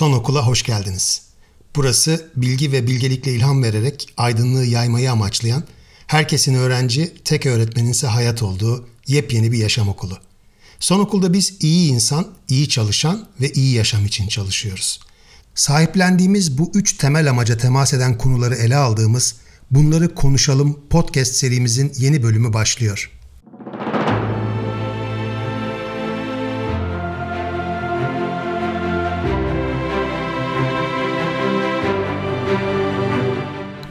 Son okula hoş geldiniz. Burası bilgi ve bilgelikle ilham vererek aydınlığı yaymayı amaçlayan, herkesin öğrenci, tek öğretmenin ise hayat olduğu yepyeni bir yaşam okulu. Son okulda biz iyi insan, iyi çalışan ve iyi yaşam için çalışıyoruz. Sahiplendiğimiz bu üç temel amaca temas eden konuları ele aldığımız Bunları Konuşalım podcast serimizin yeni bölümü başlıyor.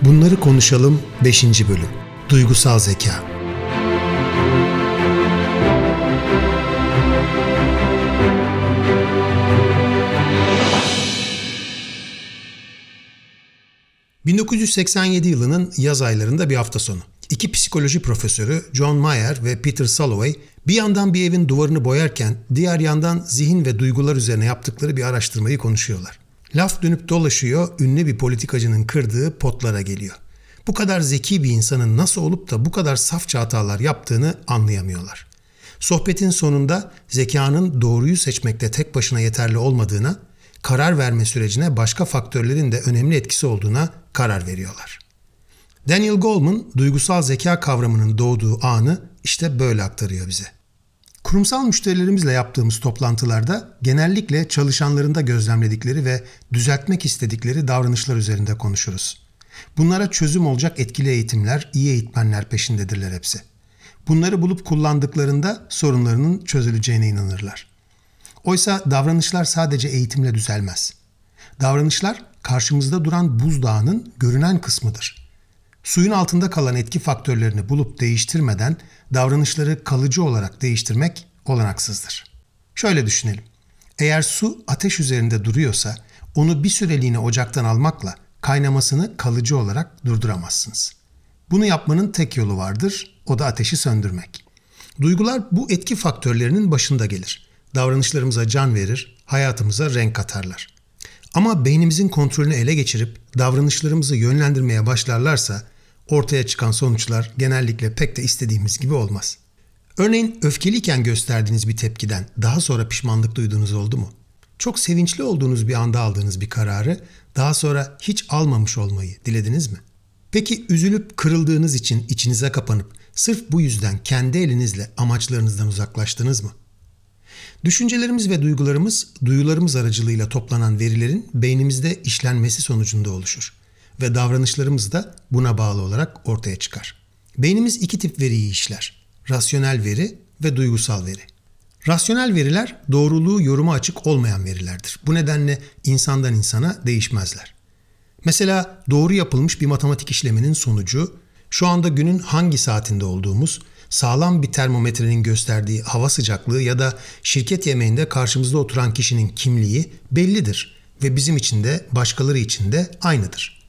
Bunları Konuşalım 5. bölüm. Duygusal zeka. ...1987 yılının yaz aylarında bir hafta sonu. İki psikoloji profesörü John Mayer ve Peter Salovey bir yandan bir evin duvarını boyarken diğer yandan zihin ve duygular üzerine yaptıkları bir araştırmayı konuşuyorlar. Laf dönüp dolaşıyor, ünlü bir politikacının kırdığı potlara geliyor. Bu kadar zeki bir insanın nasıl olup da bu kadar safça hatalar yaptığını anlayamıyorlar. Sohbetin sonunda zekanın doğruyu seçmekte tek başına yeterli olmadığına, karar verme sürecine başka faktörlerin de önemli etkisi olduğuna karar veriyorlar. Daniel Goleman duygusal zeka kavramının doğduğu anı işte böyle aktarıyor bize. Kurumsal müşterilerimizle yaptığımız toplantılarda genellikle çalışanlarında gözlemledikleri ve düzeltmek istedikleri davranışlar üzerinde konuşuruz. Bunlara çözüm olacak etkili eğitimler, iyi eğitmenler peşindedirler hepsi. Bunları bulup kullandıklarında sorunlarının çözüleceğine inanırlar. Oysa davranışlar sadece eğitimle düzelmez. Davranışlar karşımızda duran buzdağının görünen kısmıdır. Suyun altında kalan etki faktörlerini bulup değiştirmeden davranışları kalıcı olarak değiştirmek olanaksızdır. Şöyle düşünelim. Eğer su ateş üzerinde duruyorsa onu bir süreliğine ocaktan almakla kaynamasını kalıcı olarak durduramazsınız. Bunu yapmanın tek yolu vardır, o da ateşi söndürmek. Duygular bu etki faktörlerinin başında gelir. Davranışlarımıza can verir, hayatımıza renk katarlar. Ama beynimizin kontrolünü ele geçirip davranışlarımızı yönlendirmeye başlarlarsa ortaya çıkan sonuçlar genellikle pek de istediğimiz gibi olmaz. Örneğin öfkeliyken gösterdiğiniz bir tepkiden daha sonra pişmanlık duyduğunuz oldu mu? Çok sevinçli olduğunuz bir anda aldığınız bir kararı daha sonra hiç almamış olmayı dilediniz mi? Peki üzülüp kırıldığınız için içinize kapanıp sırf bu yüzden kendi elinizle amaçlarınızdan uzaklaştınız mı? Düşüncelerimiz ve duygularımız, duyularımız aracılığıyla toplanan verilerin beynimizde işlenmesi sonucunda oluşur ve davranışlarımız da buna bağlı olarak ortaya çıkar. Beynimiz iki tip veriyi işler: rasyonel veri ve duygusal veri. Rasyonel veriler doğruluğu yoruma açık olmayan verilerdir. Bu nedenle insandan insana değişmezler. Mesela doğru yapılmış bir matematik işleminin sonucu, şu anda günün hangi saatinde olduğumuz, sağlam bir termometrenin gösterdiği hava sıcaklığı ya da şirket yemeğinde karşımızda oturan kişinin kimliği bellidir ve bizim için de başkaları için de aynıdır.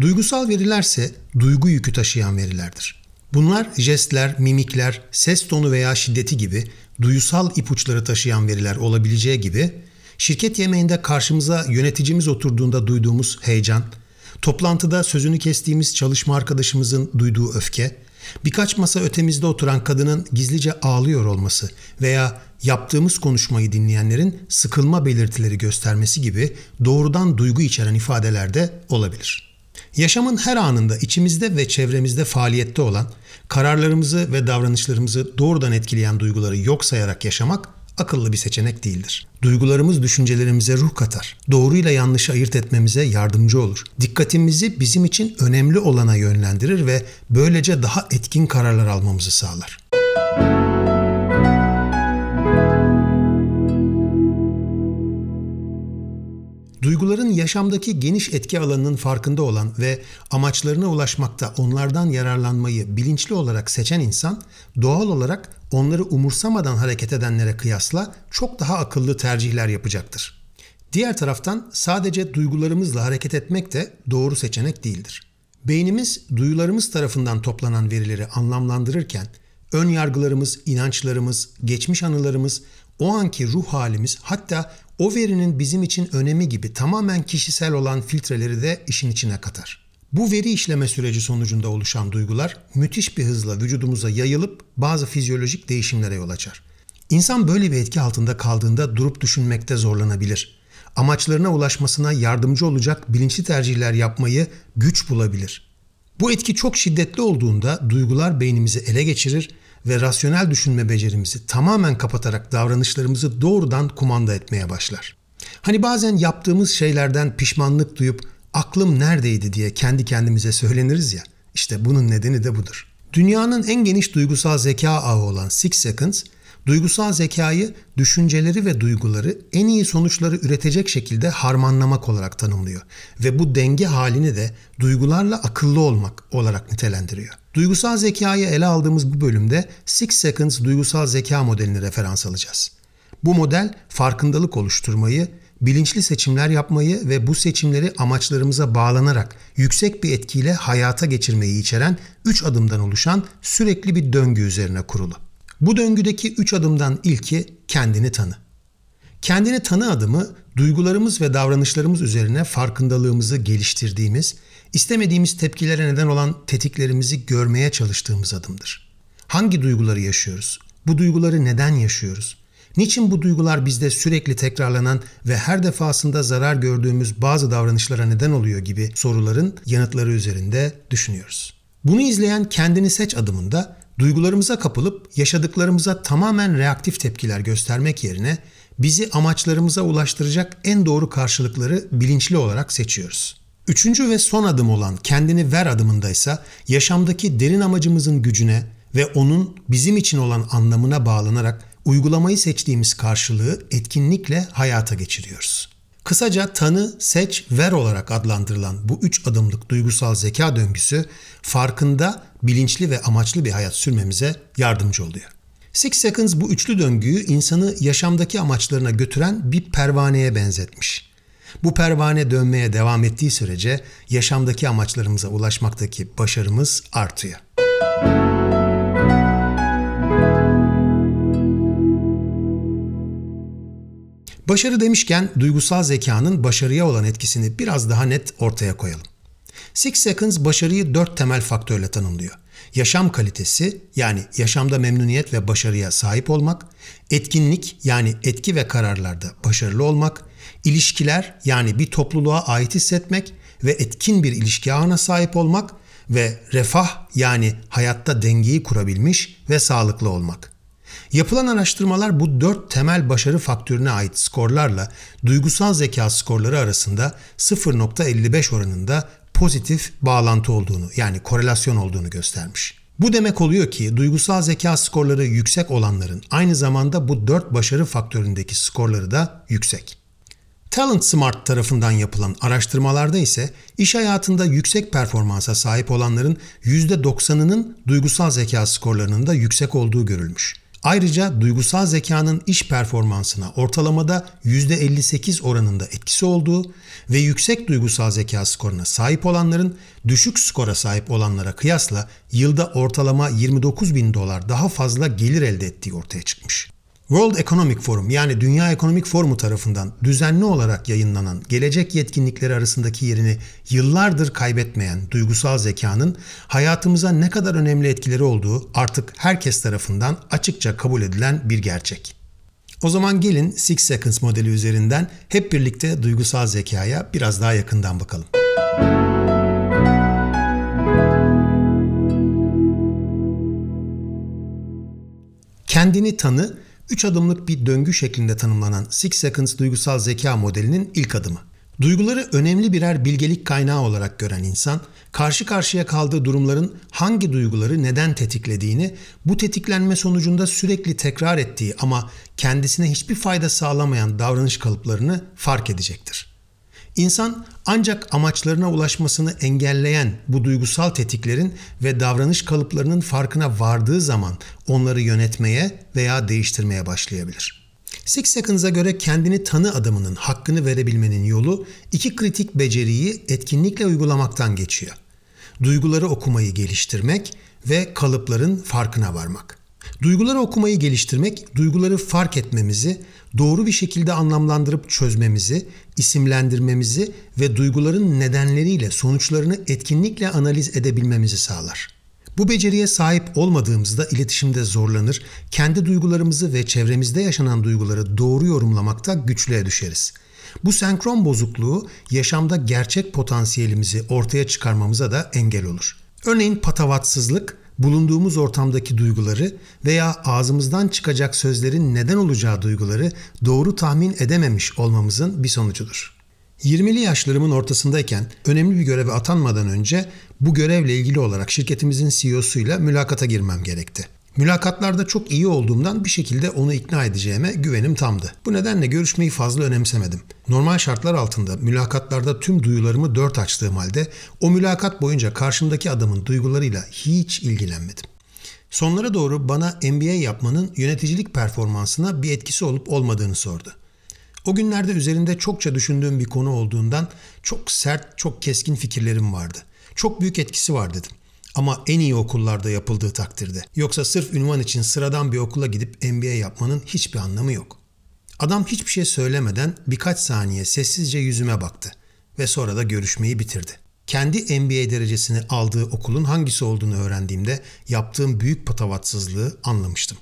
Duygusal verilerse duygu yükü taşıyan verilerdir. Bunlar jestler, mimikler, ses tonu veya şiddeti gibi duyusal ipuçları taşıyan veriler olabileceği gibi, şirket yemeğinde karşımıza yöneticimiz oturduğunda duyduğumuz heyecan, toplantıda sözünü kestiğimiz çalışma arkadaşımızın duyduğu öfke, birkaç masa ötemizde oturan kadının gizlice ağlıyor olması veya yaptığımız konuşmayı dinleyenlerin sıkılma belirtileri göstermesi gibi doğrudan duygu içeren ifadeler de olabilir. Yaşamın her anında içimizde ve çevremizde faaliyette olan, kararlarımızı ve davranışlarımızı doğrudan etkileyen duyguları yok sayarak yaşamak akıllı bir seçenek değildir. Duygularımız düşüncelerimize ruh katar, doğruyla yanlışı ayırt etmemize yardımcı olur. Dikkatimizi bizim için önemli olana yönlendirir ve böylece daha etkin kararlar almamızı sağlar. Duyguların yaşamdaki geniş etki alanının farkında olan ve amaçlarına ulaşmakta onlardan yararlanmayı bilinçli olarak seçen insan, doğal olarak onları umursamadan hareket edenlere kıyasla çok daha akıllı tercihler yapacaktır. Diğer taraftan sadece duygularımızla hareket etmek de doğru seçenek değildir. Beynimiz duyularımız tarafından toplanan verileri anlamlandırırken, ön yargılarımız, inançlarımız, geçmiş anılarımız, o anki ruh halimiz, hatta o verinin bizim için önemi gibi tamamen kişisel olan filtreleri de işin içine katar. Bu veri işleme süreci sonucunda oluşan duygular müthiş bir hızla vücudumuza yayılıp bazı fizyolojik değişimlere yol açar. İnsan böyle bir etki altında kaldığında durup düşünmekte zorlanabilir. amaçlarına ulaşmasına yardımcı olacak bilinçli tercihler yapmayı güç bulabilir. Bu etki çok şiddetli olduğunda duygular beynimizi ele geçirir ve rasyonel düşünme becerimizi tamamen kapatarak davranışlarımızı doğrudan kumanda etmeye başlar. Hani bazen yaptığımız şeylerden pişmanlık duyup aklım neredeydi diye kendi kendimize söyleniriz ya, işte bunun nedeni de budur. Dünyanın en geniş duygusal zeka ağı olan Six Seconds, duygusal zekayı, düşünceleri ve duyguları en iyi sonuçları üretecek şekilde harmanlamak olarak tanımlıyor ve bu denge halini de duygularla akıllı olmak olarak nitelendiriyor. Duygusal zekayı ele aldığımız bu bölümde Six Seconds duygusal zeka modelini referans alacağız. Bu model farkındalık oluşturmayı, bilinçli seçimler yapmayı ve bu seçimleri amaçlarımıza bağlanarak yüksek bir etkiyle hayata geçirmeyi içeren 3 adımdan oluşan sürekli bir döngü üzerine kurulu. Bu döngüdeki 3 adımdan ilki kendini tanı. Kendini tanı adımı duygularımız ve davranışlarımız üzerine farkındalığımızı geliştirdiğimiz, istemediğimiz tepkilere neden olan tetiklerimizi görmeye çalıştığımız adımdır. Hangi duyguları yaşıyoruz? Bu duyguları neden yaşıyoruz? Niçin bu duygular bizde sürekli tekrarlanan ve her defasında zarar gördüğümüz bazı davranışlara neden oluyor gibi soruların yanıtları üzerinde düşünüyoruz. Bunu izleyen kendini seç adımında duygularımıza kapılıp yaşadıklarımıza tamamen reaktif tepkiler göstermek yerine bizi amaçlarımıza ulaştıracak en doğru karşılıkları bilinçli olarak seçiyoruz. Üçüncü ve son adım olan kendini ver adımındaysa yaşamdaki derin amacımızın gücüne ve onun bizim için olan anlamına bağlanarak uygulamayı seçtiğimiz karşılığı etkinlikle hayata geçiriyoruz. Kısaca tanı, seç, ver olarak adlandırılan bu 3 adımlık duygusal zeka döngüsü farkında, bilinçli ve amaçlı bir hayat sürmemize yardımcı oluyor. Six Seconds bu üçlü döngüyü insanı yaşamdaki amaçlarına götüren bir pervaneye benzetmiş. Bu pervane dönmeye devam ettiği sürece yaşamdaki amaçlarımıza ulaşmaktaki başarımız artıyor. Başarı demişken duygusal zekanın başarıya olan etkisini biraz daha net ortaya koyalım. Six Seconds başarıyı 4 temel faktörle tanımlıyor. Yaşam kalitesi yani yaşamda memnuniyet ve başarıya sahip olmak, etkinlik yani etki ve kararlarda başarılı olmak, ilişkiler yani bir topluluğa ait hissetmek ve etkin bir ilişki ağına sahip olmak ve refah yani hayatta dengeyi kurabilmiş ve sağlıklı olmak. Yapılan araştırmalar bu 4 temel başarı faktörüne ait skorlarla duygusal zeka skorları arasında 0.55 oranında pozitif bağlantı olduğunu yani korelasyon olduğunu göstermiş. Bu demek oluyor ki duygusal zeka skorları yüksek olanların aynı zamanda bu 4 başarı faktöründeki skorları da yüksek. Talent Smart tarafından yapılan araştırmalarda ise iş hayatında yüksek performansa sahip olanların %90'ının duygusal zeka skorlarının da yüksek olduğu görülmüş. Ayrıca duygusal zekanın iş performansına ortalamada %58 oranında etkisi olduğu ve yüksek duygusal zeka skoruna sahip olanların düşük skora sahip olanlara kıyasla yılda ortalama $29.000 daha fazla gelir elde ettiği ortaya çıkmış. World Economic Forum yani Dünya Ekonomik Forumu tarafından düzenli olarak yayınlanan gelecek yetkinlikleri arasındaki yerini yıllardır kaybetmeyen duygusal zekanın hayatımıza ne kadar önemli etkileri olduğu artık herkes tarafından açıkça kabul edilen bir gerçek. O zaman gelin Six Seconds modeli üzerinden hep birlikte duygusal zekaya biraz daha yakından bakalım. Kendini tanı 3 adımlık bir döngü şeklinde tanımlanan Six Seconds duygusal zeka modelinin ilk adımı. Duyguları önemli birer bilgelik kaynağı olarak gören insan, karşı karşıya kaldığı durumların hangi duyguları neden tetiklediğini, bu tetiklenme sonucunda sürekli tekrar ettiği ama kendisine hiçbir fayda sağlamayan davranış kalıplarını fark edecektir. İnsan ancak amaçlarına ulaşmasını engelleyen bu duygusal tetiklerin ve davranış kalıplarının farkına vardığı zaman onları yönetmeye veya değiştirmeye başlayabilir. Six Seconds'a göre kendini tanı adımının hakkını verebilmenin yolu 2 kritik beceriyi etkinlikle uygulamaktan geçiyor. Duyguları okumayı geliştirmek ve kalıpların farkına varmak. Duyguları okumayı geliştirmek, duyguları fark etmemizi, doğru bir şekilde anlamlandırıp çözmemizi, isimlendirmemizi ve duyguların nedenleriyle sonuçlarını etkinlikle analiz edebilmemizi sağlar. Bu beceriye sahip olmadığımızda iletişimde zorlanır, kendi duygularımızı ve çevremizde yaşanan duyguları doğru yorumlamakta güçlüğe düşeriz. Bu senkron bozukluğu yaşamda gerçek potansiyelimizi ortaya çıkarmamıza da engel olur. Örneğin patavatsızlık, bulunduğumuz ortamdaki duyguları veya ağzımızdan çıkacak sözlerin neden olacağı duyguları doğru tahmin edememiş olmamızın bir sonucudur. 20'li yaşlarımın ortasındayken önemli bir göreve atanmadan önce bu görevle ilgili olarak şirketimizin CEO'suyla mülakata girmem gerekti. Mülakatlarda çok iyi olduğumdan bir şekilde onu ikna edeceğime güvenim tamdı. Bu nedenle görüşmeyi fazla önemsemedim. Normal şartlar altında mülakatlarda tüm duyularımı dört açtığım halde o mülakat boyunca karşımdaki adamın duygularıyla hiç ilgilenmedim. Sonlara doğru bana MBA yapmanın yöneticilik performansına bir etkisi olup olmadığını sordu. O günlerde üzerinde çokça düşündüğüm bir konu olduğundan çok sert, çok keskin fikirlerim vardı. Çok büyük etkisi var dedim. Ama en iyi okullarda yapıldığı takdirde. Yoksa sırf ünvan için sıradan bir okula gidip MBA yapmanın hiçbir anlamı yok. Adam hiçbir şey söylemeden birkaç saniye sessizce yüzüme baktı ve sonra da görüşmeyi bitirdi. Kendi MBA derecesini aldığı okulun hangisi olduğunu öğrendiğimde yaptığım büyük patavatsızlığı anlamıştım.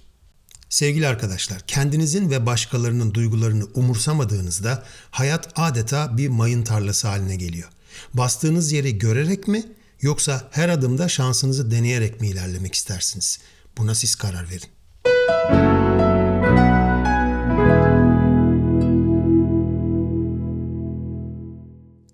Sevgili arkadaşlar, kendinizin ve başkalarının duygularını umursamadığınızda hayat adeta bir mayın tarlası haline geliyor. Bastığınız yeri görerek mi? Yoksa her adımda şansınızı deneyerek mi ilerlemek istersiniz? Buna siz karar verin.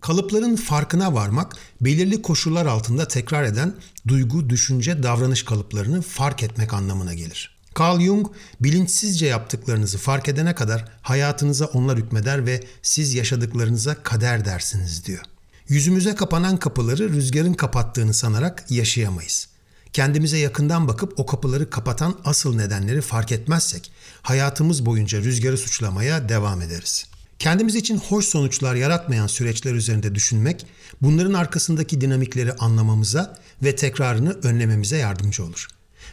Kalıpların farkına varmak, belirli koşullar altında tekrar eden duygu, düşünce, davranış kalıplarını fark etmek anlamına gelir. Carl Jung, bilinçsizce yaptıklarınızı fark edene kadar hayatınıza onlar hükmeder ve siz yaşadıklarınıza kader dersiniz diyor. Yüzümüze kapanan kapıları rüzgarın kapattığını sanarak yaşayamayız. Kendimize yakından bakıp o kapıları kapatan asıl nedenleri fark etmezsek hayatımız boyunca rüzgarı suçlamaya devam ederiz. Kendimiz için hoş sonuçlar yaratmayan süreçler üzerinde düşünmek, bunların arkasındaki dinamikleri anlamamıza ve tekrarını önlememize yardımcı olur.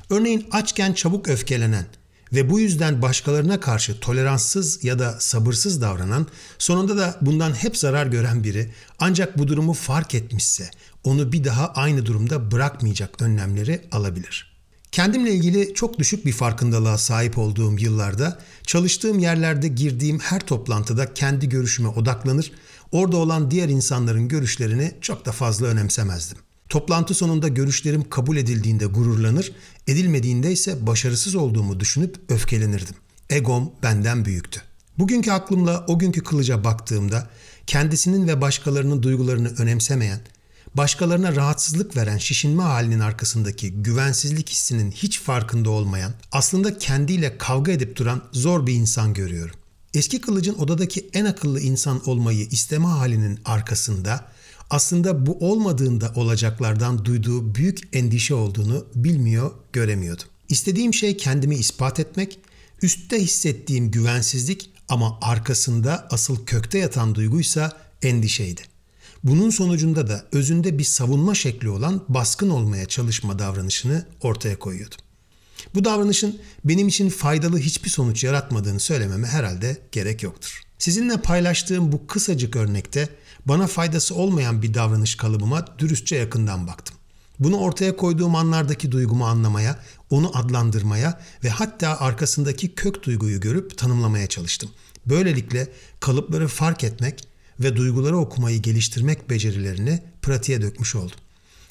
Örneğin açken çabuk öfkelenen ve bu yüzden başkalarına karşı toleranssız ya da sabırsız davranan, sonunda da bundan hep zarar gören biri ancak bu durumu fark etmişse onu bir daha aynı durumda bırakmayacak önlemleri alabilir. Kendimle ilgili çok düşük bir farkındalığa sahip olduğum yıllarda, çalıştığım yerlerde girdiğim her toplantıda kendi görüşüme odaklanır, orada olan diğer insanların görüşlerini çok da fazla önemsemezdim. Toplantı sonunda görüşlerim kabul edildiğinde gururlanır, edilmediğinde ise başarısız olduğumu düşünüp öfkelenirdim. Egom benden büyüktü. Bugünkü aklımla o günkü kılıca baktığımda kendisinin ve başkalarının duygularını önemsemeyen, başkalarına rahatsızlık veren şişinme halinin arkasındaki güvensizlik hissinin hiç farkında olmayan, aslında kendiyle kavga edip duran zor bir insan görüyorum. Eski kılıcın odadaki en akıllı insan olmayı isteme halinin arkasında aslında bu olmadığında olacaklardan duyduğu büyük endişe olduğunu bilmiyor, göremiyordu. İstediğim şey kendimi ispat etmek, üstte hissettiğim güvensizlik ama arkasında asıl kökte yatan duyguysa endişeydi. Bunun sonucunda da özünde bir savunma şekli olan baskın olmaya çalışma davranışını ortaya koyuyordu. Bu davranışın benim için faydalı hiçbir sonuç yaratmadığını söylememe herhalde gerek yoktur. Sizinle paylaştığım bu kısacık örnekte bana faydası olmayan bir davranış kalıbıma dürüstçe yakından baktım. Bunu ortaya koyduğum anlardaki duygumu anlamaya, onu adlandırmaya ve hatta arkasındaki kök duyguyu görüp tanımlamaya çalıştım. Böylelikle kalıpları fark etmek ve duyguları okumayı geliştirmek becerilerini pratiğe dökmüş oldum.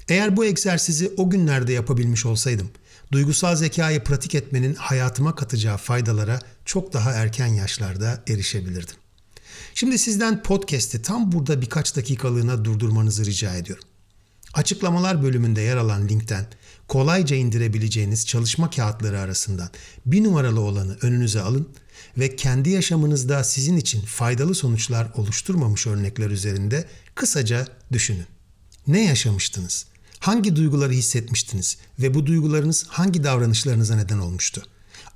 Eğer bu egzersizi o günlerde yapabilmiş olsaydım, duygusal zekayı pratik etmenin hayatıma katacağı faydalara çok daha erken yaşlarda erişebilirdim. Şimdi sizden podcast'i tam burada birkaç dakikalığına durdurmanızı rica ediyorum. Açıklamalar bölümünde yer alan linkten kolayca indirebileceğiniz çalışma kağıtları arasından 1 numaralı olanı önünüze alın ve kendi yaşamınızda sizin için faydalı sonuçlar oluşturmamış örnekler üzerinde kısaca düşünün. Ne yaşamıştınız? Hangi duyguları hissetmiştiniz ve bu duygularınız hangi davranışlarınıza neden olmuştu?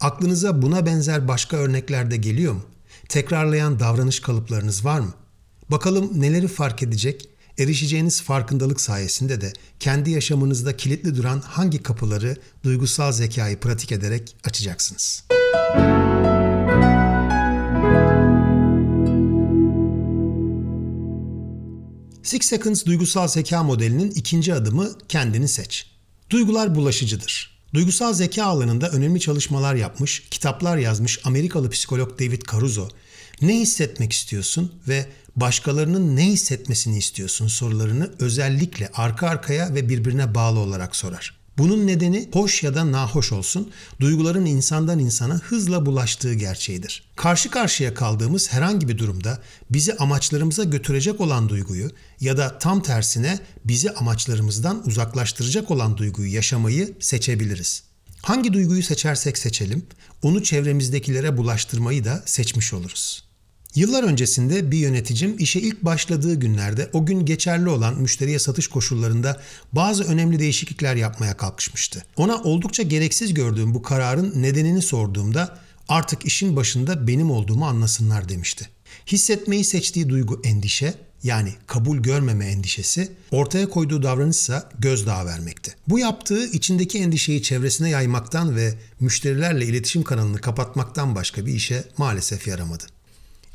Aklınıza buna benzer başka örnekler de geliyor mu? Tekrarlayan davranış kalıplarınız var mı? Bakalım neleri fark edecek, erişeceğiniz farkındalık sayesinde de kendi yaşamınızda kilitli duran hangi kapıları duygusal zekayı pratik ederek açacaksınız? Six Seconds duygusal zeka modelinin 2. adımı kendini seç. Duygular bulaşıcıdır. Duygusal zeka alanında önemli çalışmalar yapmış, kitaplar yazmış Amerikalı psikolog David Caruso, Ne hissetmek istiyorsun ve başkalarının ne hissetmesini istiyorsun sorularını özellikle arka arkaya ve birbirine bağlı olarak sorar. Bunun nedeni hoş ya da nahoş olsun, duyguların insandan insana hızla bulaştığı gerçeğidir. Karşı karşıya kaldığımız herhangi bir durumda bizi amaçlarımıza götürecek olan duyguyu ya da tam tersine bizi amaçlarımızdan uzaklaştıracak olan duyguyu yaşamayı seçebiliriz. Hangi duyguyu seçersek seçelim, onu çevremizdekilere bulaştırmayı da seçmiş oluruz. Yıllar öncesinde bir yöneticim işe ilk başladığı günlerde o gün geçerli olan müşteriye satış koşullarında bazı önemli değişiklikler yapmaya kalkışmıştı. Ona oldukça gereksiz gördüğüm bu kararın nedenini sorduğumda artık işin başında benim olduğumu anlasınlar demişti. Hissetmeyi seçtiği duygu endişe, yani kabul görmeme endişesi, ortaya koyduğu davranışsa gözdağı vermekti. Bu yaptığı içindeki endişeyi çevresine yaymaktan ve müşterilerle iletişim kanalını kapatmaktan başka bir işe maalesef yaramadı.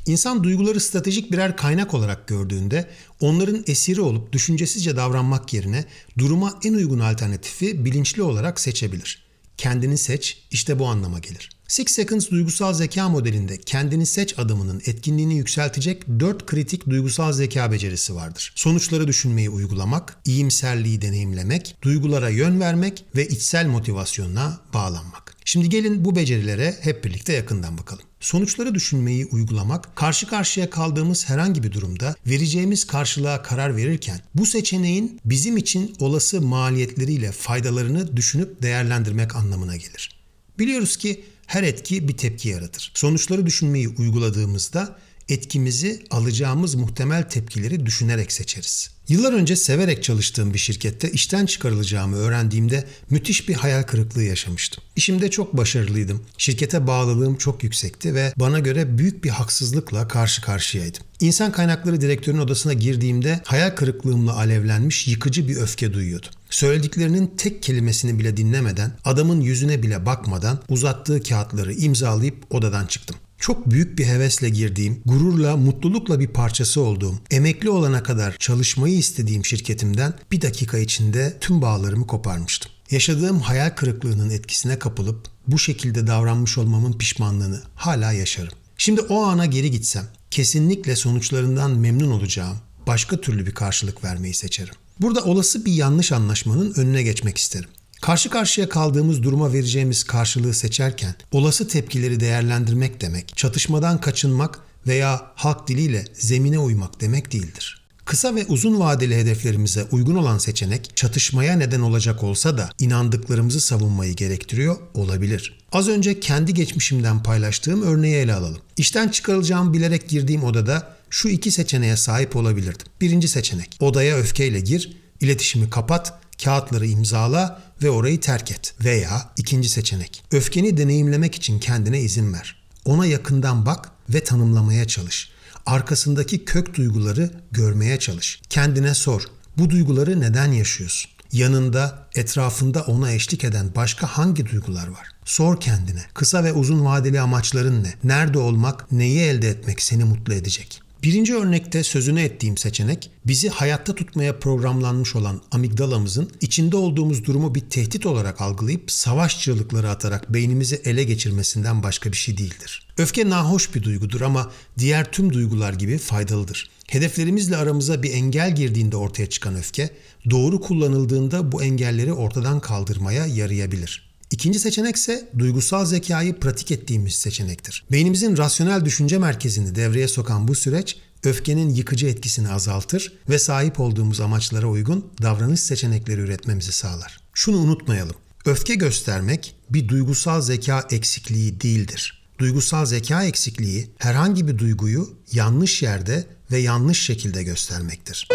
İnsan duyguları stratejik birer kaynak olarak gördüğünde onların esiri olup düşüncesizce davranmak yerine duruma en uygun alternatifi bilinçli olarak seçebilir. Kendini seç, işte bu anlama gelir. Six Seconds duygusal zeka modelinde kendini seç adımının etkinliğini yükseltecek 4 kritik duygusal zeka becerisi vardır. Sonuçları düşünmeyi uygulamak, iyimserliği deneyimlemek, duygulara yön vermek ve içsel motivasyonuna bağlanmak. Şimdi gelin bu becerilere hep birlikte yakından bakalım. Sonuçları düşünmeyi uygulamak, karşı karşıya kaldığımız herhangi bir durumda vereceğimiz karşılığa karar verirken bu seçeneğin bizim için olası maliyetleriyle faydalarını düşünüp değerlendirmek anlamına gelir. Biliyoruz ki her etki bir tepki yaratır. Sonuçları düşünmeyi uyguladığımızda etkimizi alacağımız muhtemel tepkileri düşünerek seçeriz. Yıllar önce severek çalıştığım bir şirkette işten çıkarılacağımı öğrendiğimde müthiş bir hayal kırıklığı yaşamıştım. İşimde çok başarılıydım. Şirkete bağlılığım çok yüksekti ve bana göre büyük bir haksızlıkla karşı karşıyaydım. İnsan kaynakları direktörünün odasına girdiğimde hayal kırıklığımla alevlenmiş yıkıcı bir öfke duyuyordum. Söylediklerinin tek kelimesini bile dinlemeden, adamın yüzüne bile bakmadan uzattığı kağıtları imzalayıp odadan çıktım. Çok büyük bir hevesle girdiğim, gururla, mutlulukla bir parçası olduğum, emekli olana kadar çalışmayı istediğim şirketimden bir dakika içinde tüm bağlarımı koparmıştım. Yaşadığım hayal kırıklığının etkisine kapılıp bu şekilde davranmış olmamın pişmanlığını hala yaşarım. Şimdi o ana geri gitsem kesinlikle sonuçlarından memnun olacağım, başka türlü bir karşılık vermeyi seçerim. Burada olası bir yanlış anlaşmanın önüne geçmek isterim. Karşı karşıya kaldığımız duruma vereceğimiz karşılığı seçerken olası tepkileri değerlendirmek demek, çatışmadan kaçınmak veya halk diliyle zemine uymak demek değildir. Kısa ve uzun vadeli hedeflerimize uygun olan seçenek çatışmaya neden olacak olsa da inandıklarımızı savunmayı gerektiriyor olabilir. Az önce kendi geçmişimden paylaştığım örneği ele alalım. İşten çıkarılacağımı bilerek girdiğim odada şu iki seçeneğe sahip olabilirdim. Birinci seçenek, odaya öfkeyle gir, iletişimi kapat, kağıtları imzala ve orayı terk et. Veya ikinci seçenek, öfkeni deneyimlemek için kendine izin ver. Ona yakından bak ve tanımlamaya çalış. Arkasındaki kök duyguları görmeye çalış. Kendine sor, bu duyguları neden yaşıyorsun? Yanında, etrafında ona eşlik eden başka hangi duygular var? Sor kendine, kısa ve uzun vadeli amaçların ne? Nerede olmak, neyi elde etmek seni mutlu edecek? Birinci örnekte sözüne ettiğim seçenek, bizi hayatta tutmaya programlanmış olan amigdalamızın içinde olduğumuz durumu bir tehdit olarak algılayıp savaş çığlıkları atarak beynimizi ele geçirmesinden başka bir şey değildir. Öfke nahoş bir duygudur ama diğer tüm duygular gibi faydalıdır. Hedeflerimizle aramıza bir engel girdiğinde ortaya çıkan öfke, doğru kullanıldığında bu engelleri ortadan kaldırmaya yarayabilir. İkinci seçenek ise duygusal zekayı pratik ettiğimiz seçenektir. Beynimizin rasyonel düşünce merkezini devreye sokan bu süreç, öfkenin yıkıcı etkisini azaltır ve sahip olduğumuz amaçlara uygun davranış seçenekleri üretmemizi sağlar. Şunu unutmayalım, öfke göstermek bir duygusal zeka eksikliği değildir. Duygusal zeka eksikliği herhangi bir duyguyu yanlış yerde ve yanlış şekilde göstermektir.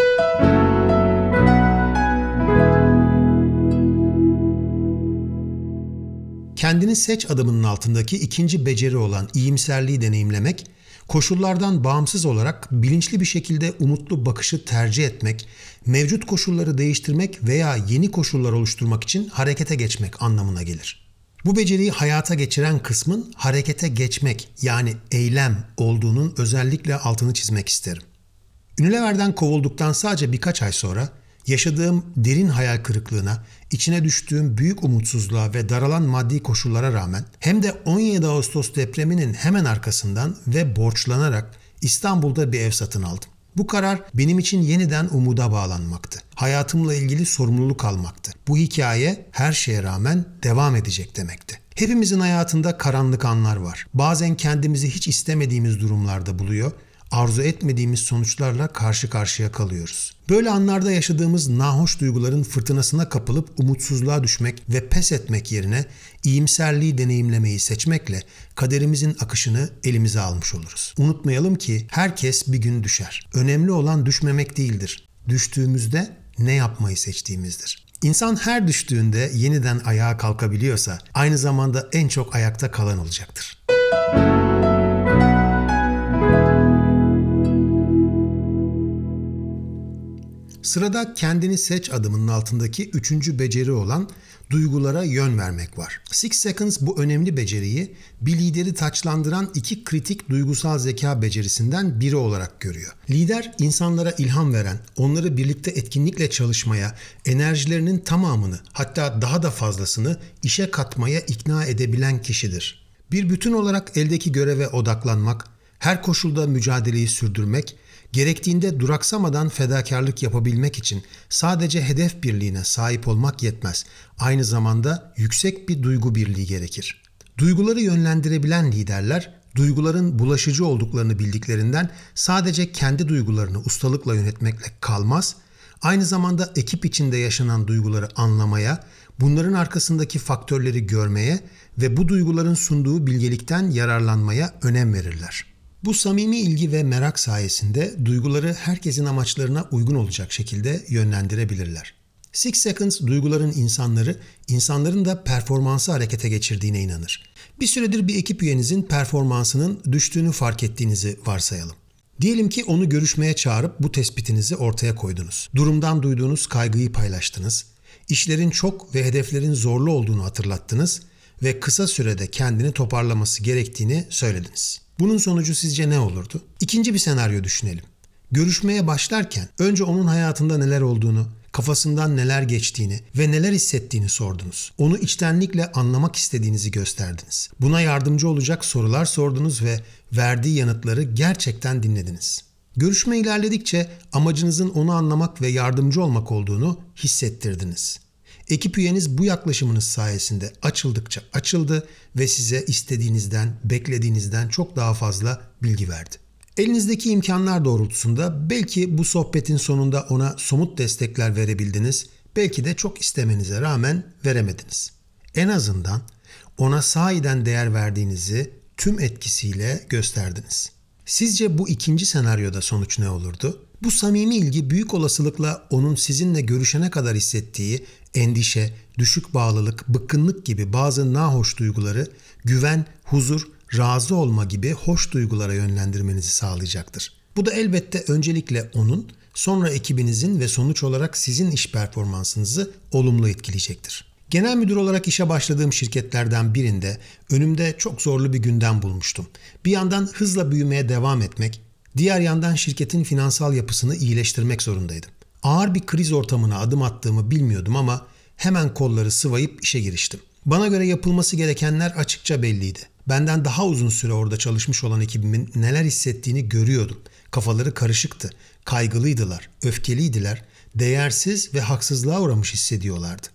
Kendini seç adımının altındaki ikinci beceri olan iyimserliği deneyimlemek, koşullardan bağımsız olarak bilinçli bir şekilde umutlu bakışı tercih etmek, mevcut koşulları değiştirmek veya yeni koşullar oluşturmak için harekete geçmek anlamına gelir. Bu beceriyi hayata geçiren kısmın harekete geçmek, yani eylem olduğunun özellikle altını çizmek isterim. Unilever'den kovulduktan sadece birkaç ay sonra yaşadığım derin hayal kırıklığına, içine düştüğüm büyük umutsuzluğa ve daralan maddi koşullara rağmen hem de 17 Ağustos depreminin hemen arkasından ve borçlanarak İstanbul'da bir ev satın aldım. Bu karar benim için yeniden umuda bağlanmaktı. Hayatımla ilgili sorumluluk almaktı. Bu hikaye her şeye rağmen devam edecek demekti. Hepimizin hayatında karanlık anlar var. Bazen kendimizi hiç istemediğimiz durumlarda buluyor, arzu etmediğimiz sonuçlarla karşı karşıya kalıyoruz. Böyle anlarda yaşadığımız nahoş duyguların fırtınasına kapılıp umutsuzluğa düşmek ve pes etmek yerine iyimserliği deneyimlemeyi seçmekle kaderimizin akışını elimize almış oluruz. Unutmayalım ki herkes bir gün düşer. Önemli olan düşmemek değildir. Düştüğümüzde ne yapmayı seçtiğimizdir. İnsan her düştüğünde yeniden ayağa kalkabiliyorsa aynı zamanda en çok ayakta kalan olacaktır. Sırada kendini seç adımının altındaki üçüncü beceri olan duygulara yön vermek var. Six Seconds bu önemli beceriyi bir lideri taçlandıran iki kritik duygusal zeka becerisinden biri olarak görüyor. Lider insanlara ilham veren, onları birlikte etkinlikle çalışmaya, enerjilerinin tamamını hatta daha da fazlasını işe katmaya ikna edebilen kişidir. Bir bütün olarak eldeki göreve odaklanmak, her koşulda mücadeleyi sürdürmek, gerektiğinde duraksamadan fedakarlık yapabilmek için sadece hedef birliğine sahip olmak yetmez. Aynı zamanda yüksek bir duygu birliği gerekir. Duyguları yönlendirebilen liderler, duyguların bulaşıcı olduklarını bildiklerinden sadece kendi duygularını ustalıkla yönetmekle kalmaz, aynı zamanda ekip içinde yaşanan duyguları anlamaya, bunların arkasındaki faktörleri görmeye ve bu duyguların sunduğu bilgelikten yararlanmaya önem verirler. Bu samimi ilgi ve merak sayesinde duyguları herkesin amaçlarına uygun olacak şekilde yönlendirebilirler. Six Seconds duyguların insanların da performansı harekete geçirdiğine inanır. Bir süredir bir ekip üyenizin performansının düştüğünü fark ettiğinizi varsayalım. Diyelim ki onu görüşmeye çağırıp bu tespitinizi ortaya koydunuz. Durumdan duyduğunuz kaygıyı paylaştınız. İşlerin çok ve hedeflerin zorlu olduğunu hatırlattınız ve kısa sürede kendini toparlaması gerektiğini söylediniz. Bunun sonucu sizce ne olurdu? İkinci bir senaryo düşünelim. Görüşmeye başlarken önce onun hayatında neler olduğunu, kafasından neler geçtiğini ve neler hissettiğini sordunuz. Onu içtenlikle anlamak istediğinizi gösterdiniz. Buna yardımcı olacak sorular sordunuz ve verdiği yanıtları gerçekten dinlediniz. Görüşme ilerledikçe amacınızın onu anlamak ve yardımcı olmak olduğunu hissettirdiniz. Ekip üyeniz bu yaklaşımınız sayesinde açıldıkça açıldı ve size istediğinizden, beklediğinizden çok daha fazla bilgi verdi. Elinizdeki imkanlar doğrultusunda belki bu sohbetin sonunda ona somut destekler verebildiniz, belki de çok istemenize rağmen veremediniz. En azından ona sahiden değer verdiğinizi tüm etkisiyle gösterdiniz. Sizce bu ikinci senaryoda sonuç ne olurdu? Bu samimi ilgi büyük olasılıkla onun sizinle görüşene kadar hissettiği endişe, düşük bağlılık, bıkkınlık gibi bazı nahoş duyguları güven, huzur, razı olma gibi hoş duygulara yönlendirmenizi sağlayacaktır. Bu da elbette öncelikle onun, sonra ekibinizin ve sonuç olarak sizin iş performansınızı olumlu etkileyecektir. Genel müdür olarak işe başladığım şirketlerden birinde önümde çok zorlu bir gündem bulmuştum. Bir yandan hızla büyümeye devam etmek, diğer yandan şirketin finansal yapısını iyileştirmek zorundaydım. Ağır bir kriz ortamına adım attığımı bilmiyordum ama hemen kolları sıvayıp işe giriştim. Bana göre yapılması gerekenler açıkça belliydi. Benden daha uzun süre orada çalışmış olan ekibimin neler hissettiğini görüyordum. Kafaları karışıktı, kaygılıydılar, öfkeliydiler, değersiz ve haksızlığa uğramış hissediyorlardı.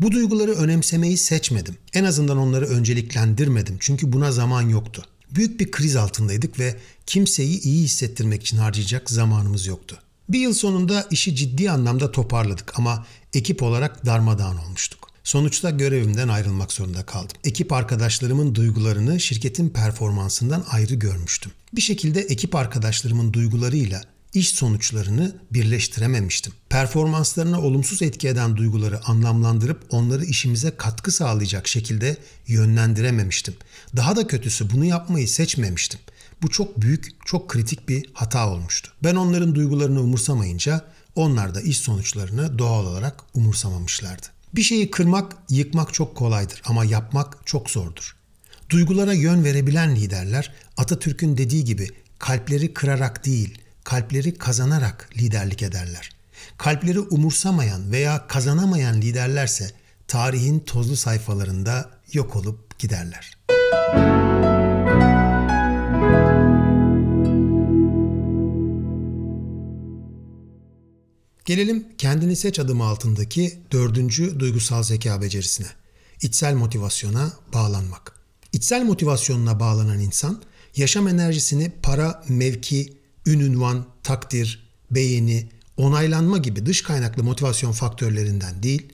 Bu duyguları önemsemeyi seçmedim. En azından onları önceliklendirmedim çünkü buna zaman yoktu. Büyük bir kriz altındaydık ve kimseyi iyi hissettirmek için harcayacak zamanımız yoktu. Bir yıl sonunda işi ciddi anlamda toparladık ama ekip olarak darmadağın olmuştuk. Sonuçta görevimden ayrılmak zorunda kaldım. Ekip arkadaşlarımın duygularını şirketin performansından ayrı görmüştüm. Bir şekilde ekip arkadaşlarımın duygularıyla iş sonuçlarını birleştirememiştim. Performanslarına olumsuz etki eden duyguları anlamlandırıp onları işimize katkı sağlayacak şekilde yönlendirememiştim. Daha da kötüsü bunu yapmayı seçmemiştim. Bu çok büyük, çok kritik bir hata olmuştu. Ben onların duygularını umursamayınca onlar da iş sonuçlarını doğal olarak umursamamışlardı. Bir şeyi kırmak, yıkmak çok kolaydır ama yapmak çok zordur. Duygulara yön verebilen liderler Atatürk'ün dediği gibi kalpleri kırarak değil, kalpleri kazanarak liderlik ederler. Kalpleri umursamayan veya kazanamayan liderlerse tarihin tozlu sayfalarında yok olup giderler. Gelelim kendini seç adımı altındaki 4. duygusal zeka becerisine. İçsel motivasyona bağlanmak. İçsel motivasyonuna bağlanan insan yaşam enerjisini para, mevki, ün unvan, takdir, beğeni, onaylanma gibi dış kaynaklı motivasyon faktörlerinden değil,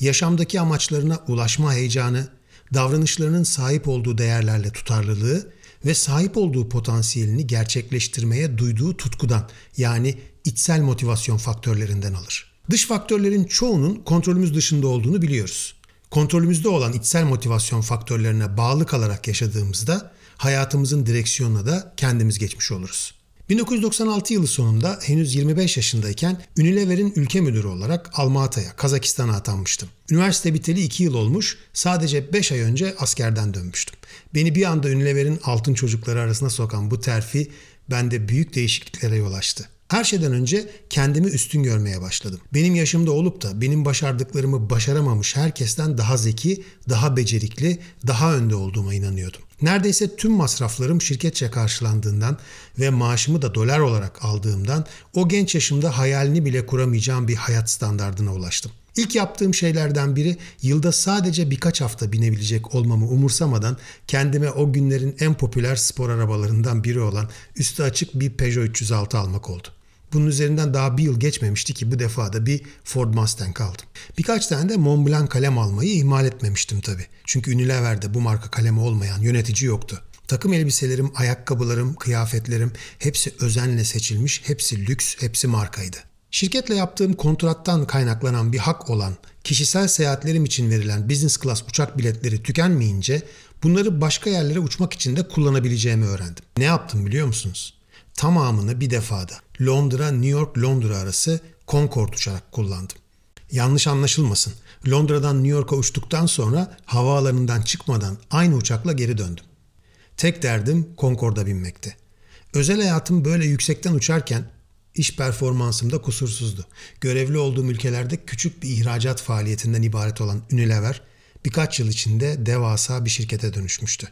yaşamdaki amaçlarına ulaşma heyecanı, davranışlarının sahip olduğu değerlerle tutarlılığı ve sahip olduğu potansiyelini gerçekleştirmeye duyduğu tutkudan, yani içsel motivasyon faktörlerinden alır. Dış faktörlerin çoğunun kontrolümüz dışında olduğunu biliyoruz. Kontrolümüzde olan içsel motivasyon faktörlerine bağlı kalarak yaşadığımızda hayatımızın direksiyonuna da kendimiz geçmiş oluruz. 1996 yılı sonunda henüz 25 yaşındayken Unilever'in ülke müdürü olarak Almata'ya, Kazakistan'a atanmıştım. Üniversite biteli 2 yıl olmuş, sadece 5 ay önce askerden dönmüştüm. Beni bir anda Unilever'in altın çocukları arasına sokan bu terfi bende büyük değişikliklere yol açtı. Her şeyden önce kendimi üstün görmeye başladım. Benim yaşımda olup da benim başardıklarımı başaramamış herkesten daha zeki, daha becerikli, daha önde olduğuma inanıyordum. Neredeyse tüm masraflarım şirketçe karşılandığından ve maaşımı da dolar olarak aldığımdan o genç yaşımda hayalini bile kuramayacağım bir hayat standardına ulaştım. İlk yaptığım şeylerden biri yılda sadece birkaç hafta binebilecek olmamı umursamadan kendime o günlerin en popüler spor arabalarından biri olan üstü açık bir Peugeot 306 almak oldu. Bunun üzerinden daha bir yıl geçmemişti ki bu defa da bir Ford Mustang aldım. Birkaç tane de Montblanc kalem almayı ihmal etmemiştim tabii. Çünkü Unilever'de bu marka kalemi olmayan yönetici yoktu. Takım elbiselerim, ayakkabılarım, kıyafetlerim hepsi özenle seçilmiş, hepsi lüks, hepsi markaydı. Şirketle yaptığım kontrattan kaynaklanan bir hak olan kişisel seyahatlerim için verilen business class uçak biletleri tükenmeyince bunları başka yerlere uçmak için de kullanabileceğimi öğrendim. Ne yaptım biliyor musunuz? Tamamını bir defada Londra-New York-Londra arası Concorde uçarak kullandım. Yanlış anlaşılmasın. Londra'dan New York'a uçtuktan sonra havaalanından çıkmadan aynı uçakla geri döndüm. Tek derdim Concorde'a binmekti. Özel hayatım böyle yüksekten uçarken iş performansım da kusursuzdu. Görevli olduğum ülkelerde küçük bir ihracat faaliyetinden ibaret olan Unilever birkaç yıl içinde devasa bir şirkete dönüşmüştü.